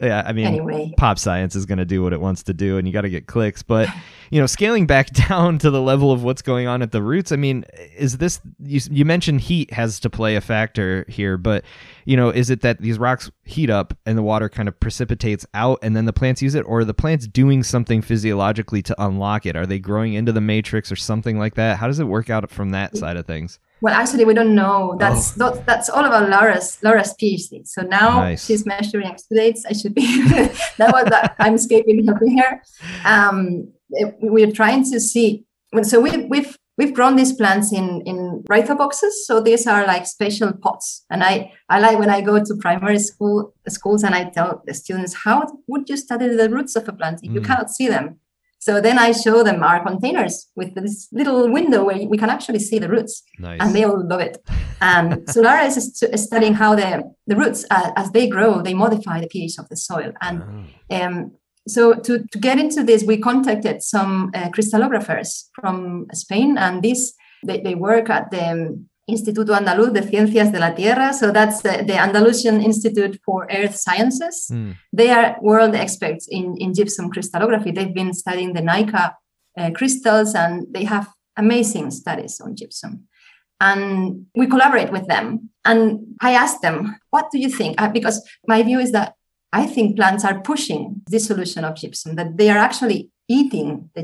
Yeah, I mean, anyway. Pop science is going to do what it wants to do, and you got to get clicks. But, you know, scaling back down to the level of what's going on at the roots, I mean, is this, you mentioned heat has to play a factor here, but, you know, is it that these rocks heat up and the water kind of precipitates out and then the plants use it, or are the plants doing something physiologically to unlock it? Are they growing into the matrix or something like that? How does it work out from that side of things? Well, actually, we don't know. That's all about Laura's PhD. So now She's measuring exudates. I should be. I'm escaping helping her. We're trying to see. So we've grown these plants in rhizoboxes. So these are like special pots. And I like when I go to primary schools and I tell the students, how would you study the roots of a plant if you cannot see them? So then I show them our containers with this little window where we can actually see the roots. Nice. And they all love it. So Lara is studying how the roots, as they grow, they modify the pH of the soil. And so to get into this, we contacted some crystallographers from Spain. And they work at the Instituto Andaluz de Ciencias de la Tierra. So that's the Andalusian Institute for Earth Sciences. They are world experts in gypsum crystallography. They've been studying the mica crystals, and they have amazing studies on gypsum. And we collaborate with them. And I asked them, what do you think? Because my view is that I think plants are pushing dissolution of gypsum, that they are actually eating the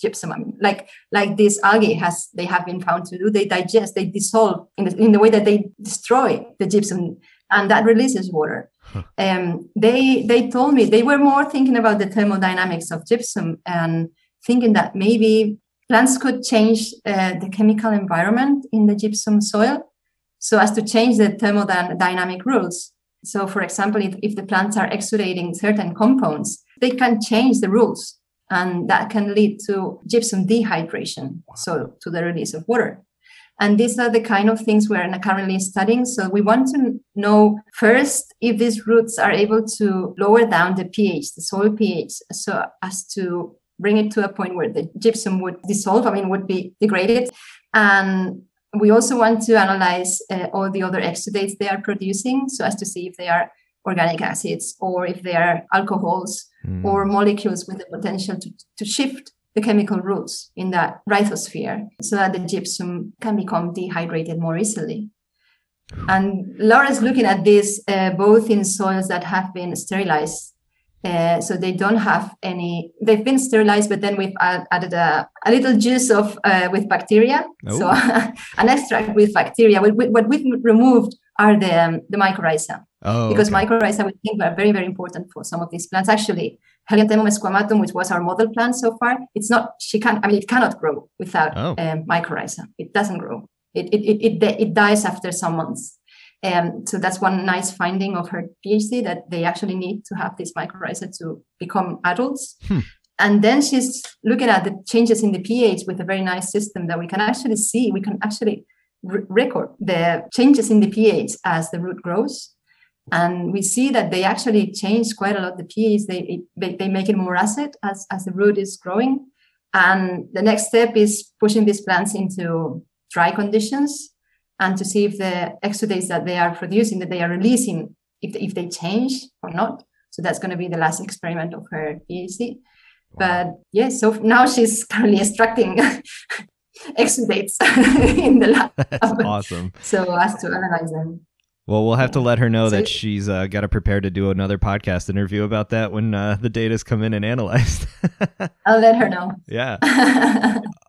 gypsum, I mean, like this algae they have been found to do. They digest, they dissolve in the way that they destroy the gypsum, and that releases water. They told me they were more thinking about the thermodynamics of gypsum and thinking that maybe plants could change the chemical environment in the gypsum soil so as to change the thermodynamic rules. So, for example, if the plants are exudating certain compounds, they can change the rules. And that can lead to gypsum dehydration, so to the release of water. And these are the kind of things we're currently studying. So we want to know first if these roots are able to lower down the pH, the soil pH, so as to bring it to a point where the gypsum would dissolve, I mean, would be degraded. And we also want to analyze all the other exudates they are producing, so as to see if they are organic acids, or if they are alcohols or molecules with the potential to shift the chemical rules in that rhizosphere so that the gypsum can become dehydrated more easily. And Laura's looking at this both in soils that have been sterilized. So they don't have any, they've been sterilized, but then we've added a little juice of with bacteria. Oh. So an extract with bacteria. What we've removed are the mycorrhiza. Oh, because mycorrhiza, we think, are very, very important for some of these plants. Actually, Helianthemum squamatum, which was our model plant so far, it cannot grow without mycorrhiza. It doesn't grow. It dies after some months. So that's one nice finding of her PhD, that they actually need to have these mycorrhiza to become adults. And then she's looking at the changes in the pH with a very nice system that we can actually see. We can actually record the changes in the pH as the root grows. And we see that they actually change quite a lot the pH. They make it more acid as the root is growing. And the next step is pushing these plants into dry conditions and to see if the exudates that they are producing, that they are releasing, if they change or not. So that's going to be the last experiment of her PhD. But yes, so now she's currently extracting exudates in the lab. That's awesome. So as to analyze them. Well, we'll have to let her know that she's got to prepare to do another podcast interview about that when the data's come in and analyzed. I'll let her know. Yeah.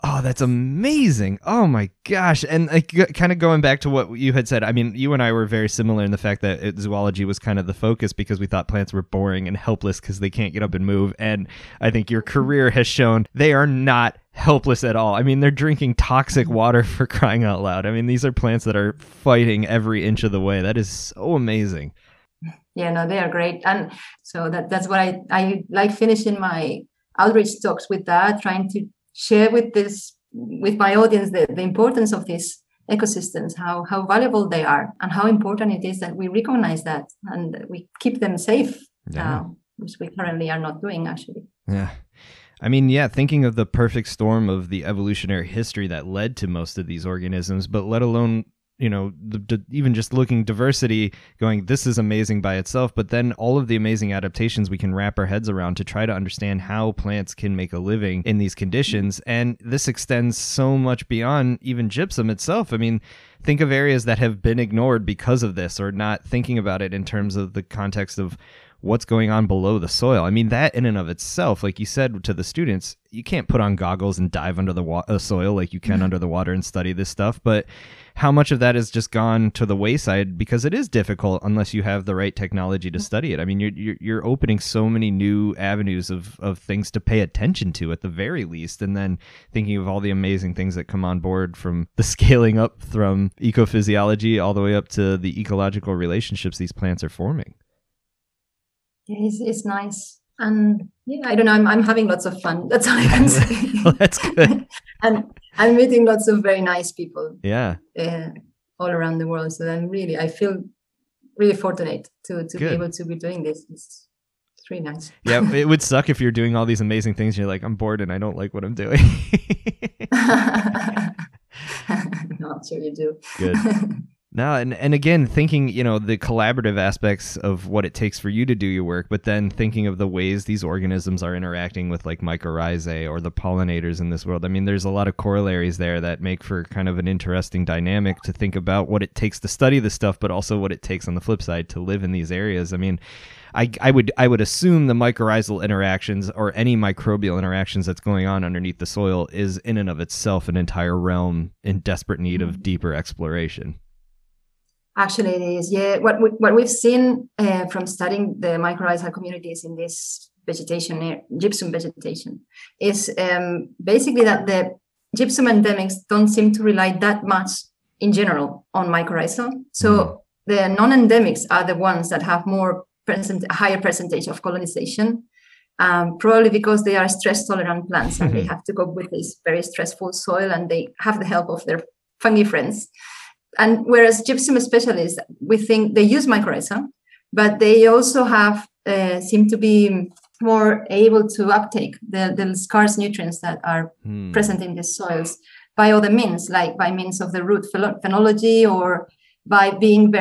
Oh, that's amazing. Oh, my gosh. And kind of going back to what you had said, I mean, you and I were very similar in the fact that zoology was kind of the focus because we thought plants were boring and helpless because they can't get up and move. And I think your career has shown they are not helpless at all. I mean, they're drinking toxic water, for crying out loud. I mean, these are plants that are fighting every inch of the way. That is so amazing. Yeah, no, they are great. And so that's what I like finishing my outreach talks with, that trying to share with my audience the importance of these ecosystems, how valuable they are and how important it is that we recognize that and that we keep them safe, which we currently are not doing, actually. Yeah. I mean, yeah, thinking of the perfect storm of the evolutionary history that led to most of these organisms, but let alone, you know, even just looking diversity, going, this is amazing by itself, but then all of the amazing adaptations we can wrap our heads around to try to understand how plants can make a living in these conditions. And this extends so much beyond even gypsum itself. I mean, think of areas that have been ignored because of this or not thinking about it in terms of the context of what's going on below the soil. I mean, that in and of itself, like you said to the students, you can't put on goggles and dive under the soil like you can under the water and study this stuff. But how much of that has just gone to the wayside because it is difficult unless you have the right technology to study it. I mean, you're opening so many new avenues of things to pay attention to at the very least. And then thinking of all the amazing things that come on board from the scaling up from ecophysiology all the way up to the ecological relationships these plants are forming. It's nice. And yeah, I don't know, I'm having lots of fun. That's all I can say. Well, that's good. And I'm meeting lots of very nice people. Yeah. All around the world. So I feel really fortunate to be able to be doing this. It's really nice. Yeah, it would suck if you're doing all these amazing things and you're like, I'm bored and I don't like what I'm doing. No, I'm sure you do. Good. No, and again, thinking, you know, the collaborative aspects of what it takes for you to do your work, but then thinking of the ways these organisms are interacting with like mycorrhizae or the pollinators in this world. I mean, there's a lot of corollaries there that make for kind of an interesting dynamic to think about what it takes to study this stuff, but also what it takes on the flip side to live in these areas. I mean, I would assume the mycorrhizal interactions or any microbial interactions that's going on underneath the soil is in and of itself an entire realm in desperate need of deeper exploration. Actually, it is. Yeah, what we've seen from studying the mycorrhizal communities in this vegetation, gypsum vegetation, is basically that the gypsum endemics don't seem to rely that much in general on mycorrhiza. So the non-endemics are the ones that have higher percentage of colonization, probably because they are stress-tolerant plants and they have to cope with this very stressful soil and they have the help of their fungi friends. And whereas gypsum specialists, we think they use mycorrhiza, but they also seem to be more able to uptake the scarce nutrients that are present in the soils by other means, like by means of the root phenology or by being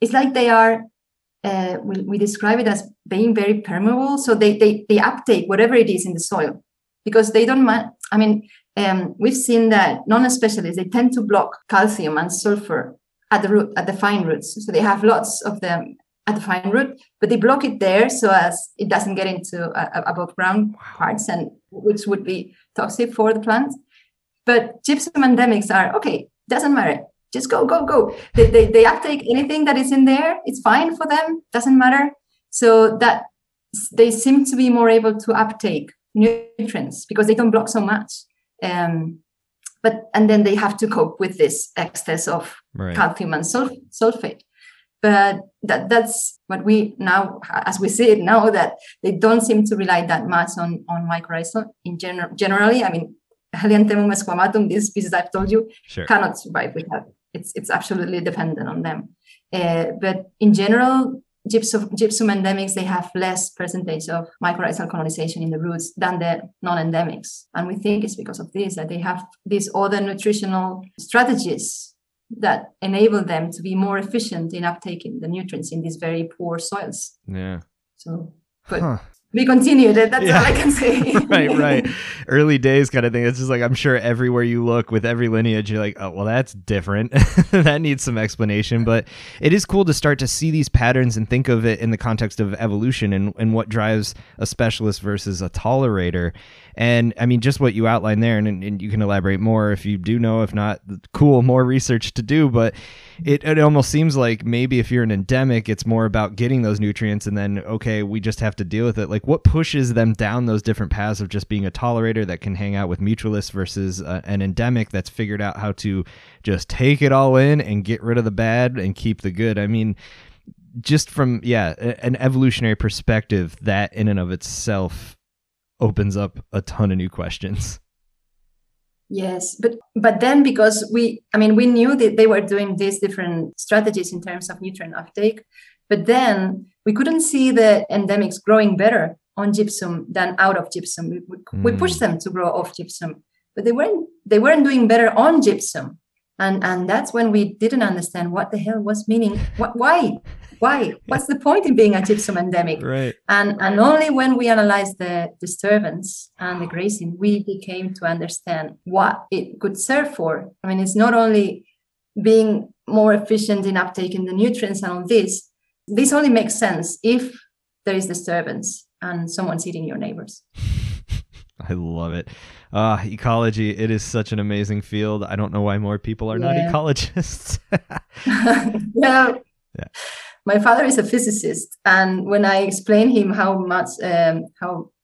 it's like they are, we describe it as being very permeable. So they uptake whatever it is in the soil because they don't mind. I mean, we've seen that non-specialists, they tend to block calcium and sulfur at the root, at the fine roots. So they have lots of them at the fine root, but they block it there so as it doesn't get into above ground parts, and which would be toxic for the plant. But gypsum endemics are, okay, doesn't matter. Just go, go, go. They uptake anything that is in there. It's fine for them. Doesn't matter. So that they seem to be more able to uptake nutrients because they don't block so much. But then they have to cope with this excess of calcium and sulfate. But that's what we now, as we see it now, that they don't seem to rely that much on mycorrhiza in generally. I mean, Helianthemum squamatum, these species I've told you, sure, cannot survive without. It's absolutely dependent on them. But in general, gypsum endemics, they have less percentage of mycorrhizal colonization in the roots than the non-endemics. And we think it's because of this, that they have these other nutritional strategies that enable them to be more efficient in uptaking the nutrients in these very poor soils. Yeah. So, but we continue. That's all I can say. Right. Early days kind of thing. It's just like, I'm sure everywhere you look with every lineage, you're like, oh, well, that's different. That needs some explanation. But it is cool to start to see these patterns and think of it in the context of evolution and what drives a specialist versus a tolerator. And I mean, just what you outlined there, and you can elaborate more if you do know. If not, cool, more research to do. But it almost seems like maybe if you're an endemic, it's more about getting those nutrients and then, okay, we just have to deal with it. Like, what pushes them down those different paths of just being a tolerator that can hang out with mutualists versus an endemic that's figured out how to just take it all in and get rid of the bad and keep the good? I mean, just from, an evolutionary perspective, that in and of itself opens up a ton of new questions. Yes, but then because we knew that they were doing these different strategies in terms of nutrient uptake, but then we couldn't see the endemics growing better on gypsum than out of gypsum. We pushed them to grow off gypsum, but they weren't doing better on gypsum, and that's when we didn't understand what the hell was meaning. Why? What's the point in being a gypsum endemic? Right. And only when we analyzed the disturbance and the grazing, we became to understand what it could serve for. I mean, it's not only being more efficient in uptaking the nutrients and all this. This only makes sense if there is disturbance and someone's eating your neighbors. I love it. Ecology, it is such an amazing field. I don't know why more people are not ecologists. Yeah. My father is a physicist, and when I explain him how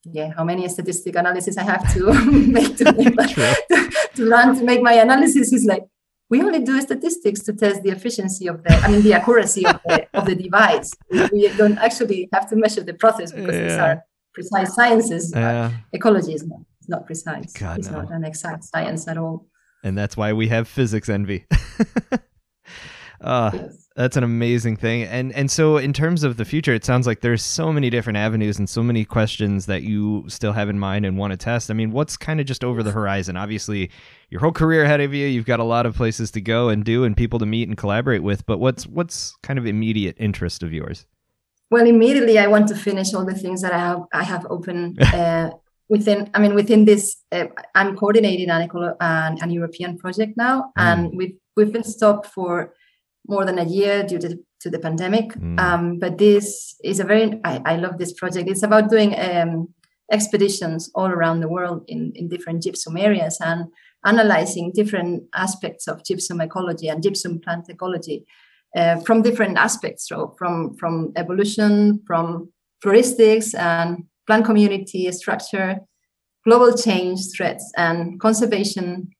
many statistical analysis I have to make to learn to make my analysis, he's like, we only do statistics to test the efficiency of the accuracy of the device. We don't actually have to measure the process because these are precise sciences. Ecology is not precise. It's not an exact science at all. And that's why we have physics envy. Yes. That's an amazing thing. And so in terms of the future, it sounds like there's so many different avenues and so many questions that you still have in mind and want to test. I mean, what's kind of just over the horizon? Obviously, your whole career ahead of you, you've got a lot of places to go and do and people to meet and collaborate with. But what's kind of immediate interest of yours? Well, immediately, I want to finish all the things that I have open within this, I'm coordinating an European project now. And we've been stopped for more than a year due to the pandemic. But this is I love this project. It's about doing expeditions all around the world in different gypsum areas and analyzing different aspects of gypsum ecology and gypsum plant ecology from different aspects. So from evolution, from floristics and plant community structure, global change threats and conservation.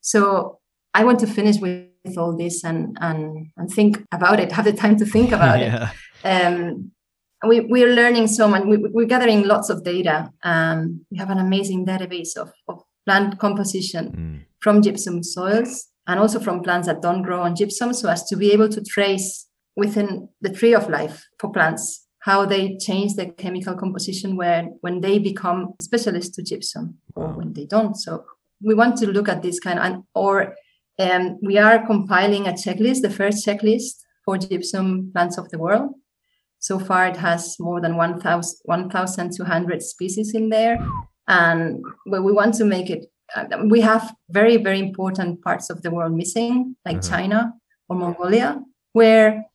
So I want to finish with all this and think about it, have the time to think about it. We're learning so much. We're gathering lots of data. We have an amazing database of plant composition from gypsum soils and also from plants that don't grow on gypsum, so as to be able to trace within the tree of life for plants how they change their chemical composition when they become specialists to gypsum or when they don't. So we want to look at this kind of, and we are compiling a checklist, the first checklist for gypsum plants of the world. So far, it has more than 1,200 species in there. And we want to make it, we have very, very important parts of the world missing, like China or Mongolia, where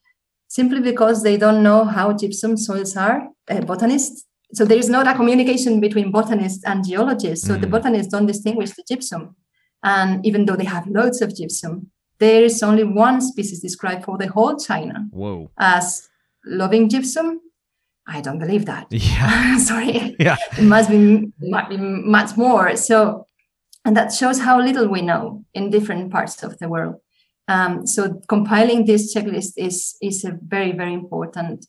simply because they don't know how gypsum soils are, botanists. So there is not a communication between botanists and geologists. So the botanists don't distinguish the gypsum. And even though they have loads of gypsum, there is only one species described for the whole China as loving gypsum. I don't believe that. Yeah. Sorry. Yeah. It must be much more. So, and that shows how little we know in different parts of the world. So compiling this checklist is a very, very important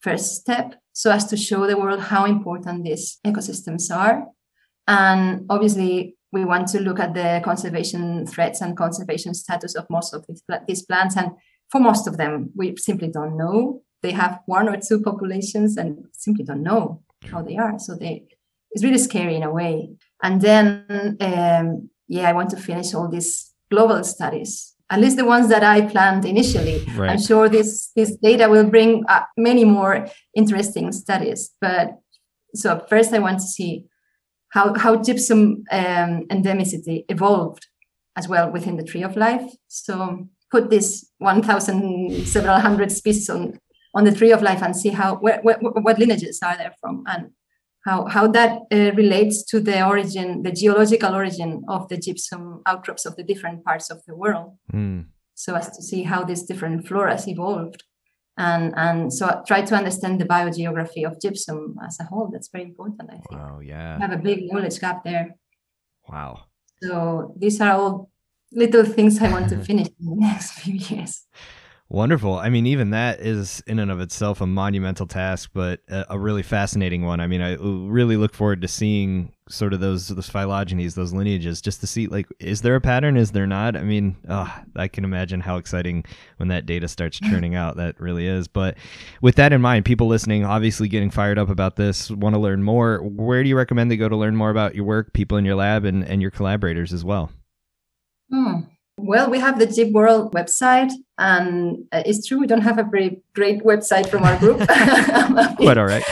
first step, so as to show the world how important these ecosystems are. And obviously, we want to look at the conservation threats and conservation status of most of these plants. And for most of them, we simply don't know. They have one or two populations and simply don't know how they are. So it's really scary in a way. And then, I want to finish all these global studies, at least the ones that I planned initially. Right. I'm sure this data will bring up many more interesting studies. But so first I want to see how gypsum endemicity evolved as well within the tree of life. So put this 1,000, several hundred species on the tree of life and see what lineages are there from, and how that relates to the origin, the geological origin of the gypsum outcrops of the different parts of the world. Mm. So as to see how these different floras evolved. And so I try to understand the biogeography of gypsum as a whole. That's very important, I think. Wow, yeah. We have a big knowledge gap there. Wow. So these are all little things I want to finish in the next few years. Wonderful. I mean, even that is in and of itself a monumental task, but a really fascinating one. I mean, I really look forward to seeing sort of those phylogenies, those lineages, just to see, like, is there a pattern? Is there not? I mean, I can imagine how exciting when that data starts churning out. That really is. But with that in mind, people listening, obviously getting fired up about this, want to learn more. Where do you recommend they go to learn more about your work, people in your lab, and your collaborators as well? Well, we have the GypWorld website, and it's true we don't have a very great website from our group. Quite all right.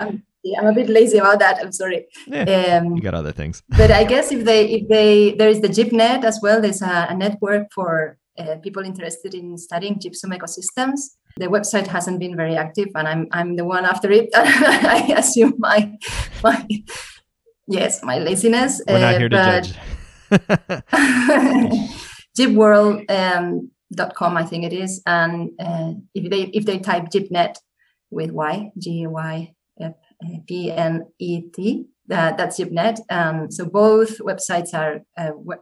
I'm a bit lazy about that. I'm sorry. Yeah, you got other things. But I guess if they there is the GypNet as well. There's a network for people interested in studying gypsum ecosystems. The website hasn't been very active, and I'm the one after it. I assume my laziness. We're not here to judge. GypWorld.com, I think it is, and if they type GypNet with Y, GypNet, that's GypNet. So both websites are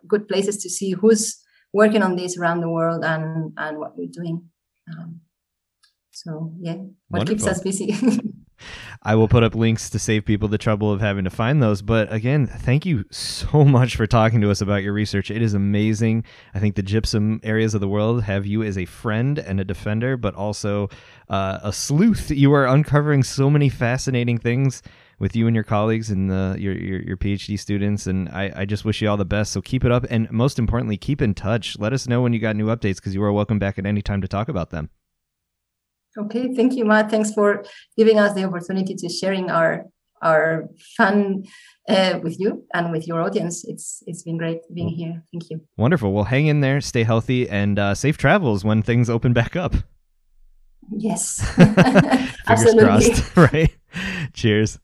good places to see who's working on this around the world and what we're doing. What Wonderful. Keeps us busy. I will put up links to save people the trouble of having to find those. But again, thank you so much for talking to us about your research. It is amazing. I think the gypsum areas of the world have you as a friend and a defender, but also a sleuth. You are uncovering so many fascinating things with you and your colleagues and your PhD students. And I just wish you all the best. So keep it up. And most importantly, keep in touch. Let us know when you got new updates, because you are welcome back at any time to talk about them. Okay, thank you, Matt. Thanks for giving us the opportunity to sharing our fun with you and with your audience. It's been great being here. Thank you. Wonderful. Well, hang in there, stay healthy, and safe travels when things open back up. Yes. Absolutely. Crossed, right? Cheers.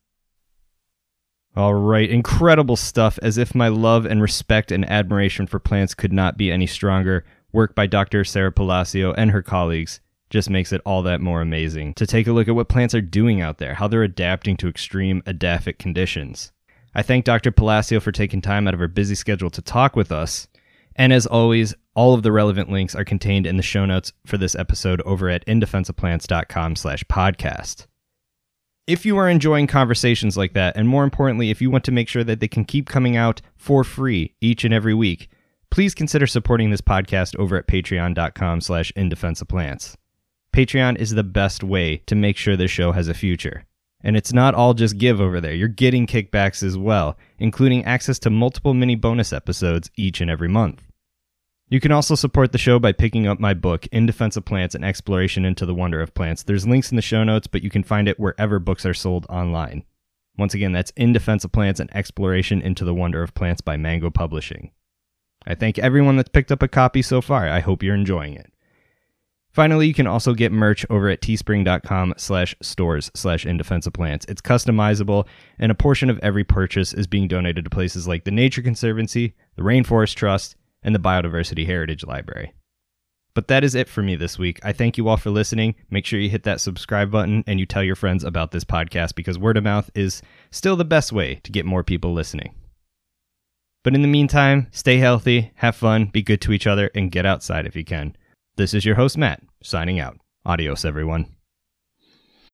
All right. Incredible stuff. As if my love and respect and admiration for plants could not be any stronger. Work by Dr. Sarah Palacio and her colleagues just makes it all that more amazing to take a look at what plants are doing out there, how they're adapting to extreme edaphic conditions. I thank Dr. Palacio for taking time out of her busy schedule to talk with us. And as always, all of the relevant links are contained in the show notes for this episode over at indefenseofplants.com/podcast. If you are enjoying conversations like that, and more importantly, if you want to make sure that they can keep coming out for free each and every week, please consider supporting this podcast over at patreon.com/indefenseofplants. Patreon is the best way to make sure this show has a future. And it's not all just give over there. You're getting kickbacks as well, including access to multiple mini bonus episodes each and every month. You can also support the show by picking up my book, In Defense of Plants, An Exploration into the Wonder of Plants. There's links in the show notes, but you can find it wherever books are sold online. Once again, that's In Defense of Plants, An Exploration into the Wonder of Plants by Mango Publishing. I thank everyone that's picked up a copy so far. I hope you're enjoying it. Finally, you can also get merch over at teespring.com/stores/indefenseofplants. It's customizable, and a portion of every purchase is being donated to places like the Nature Conservancy, the Rainforest Trust, and the Biodiversity Heritage Library. But that is it for me this week. I thank you all for listening. Make sure you hit that subscribe button and you tell your friends about this podcast, because word of mouth is still the best way to get more people listening. But in the meantime, stay healthy, have fun, be good to each other, and get outside if you can. This is your host, Matt, signing out. Adios, everyone.